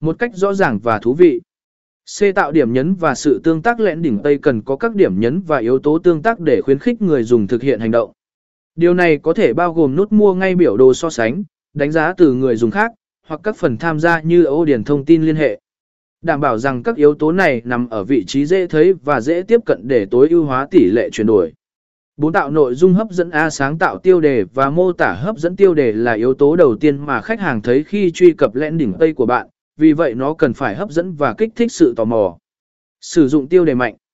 một cách rõ ràng và thú vị. C. Tạo điểm nhấn và sự tương tác lẽn đỉnh Tây cần có các điểm nhấn và yếu tố tương tác để khuyến khích người dùng thực hiện hành động. Điều này có thể bao gồm nút mua ngay, biểu đồ so sánh, đánh giá từ người dùng khác, hoặc các phần tham gia như ô điền thông tin liên hệ. Đảm bảo rằng các yếu tố này nằm ở vị trí dễ thấy và dễ tiếp cận để tối ưu hóa tỷ lệ chuyển đổi. 4. Tạo nội dung hấp dẫn. A. Sáng tạo tiêu đề và mô tả hấp dẫn. Tiêu đề là yếu tố đầu tiên mà khách hàng thấy khi truy cập lẽn đỉnh Tây của bạn, vì vậy nó cần phải hấp dẫn và kích thích sự tò mò. Sử dụng tiêu đề mạnh.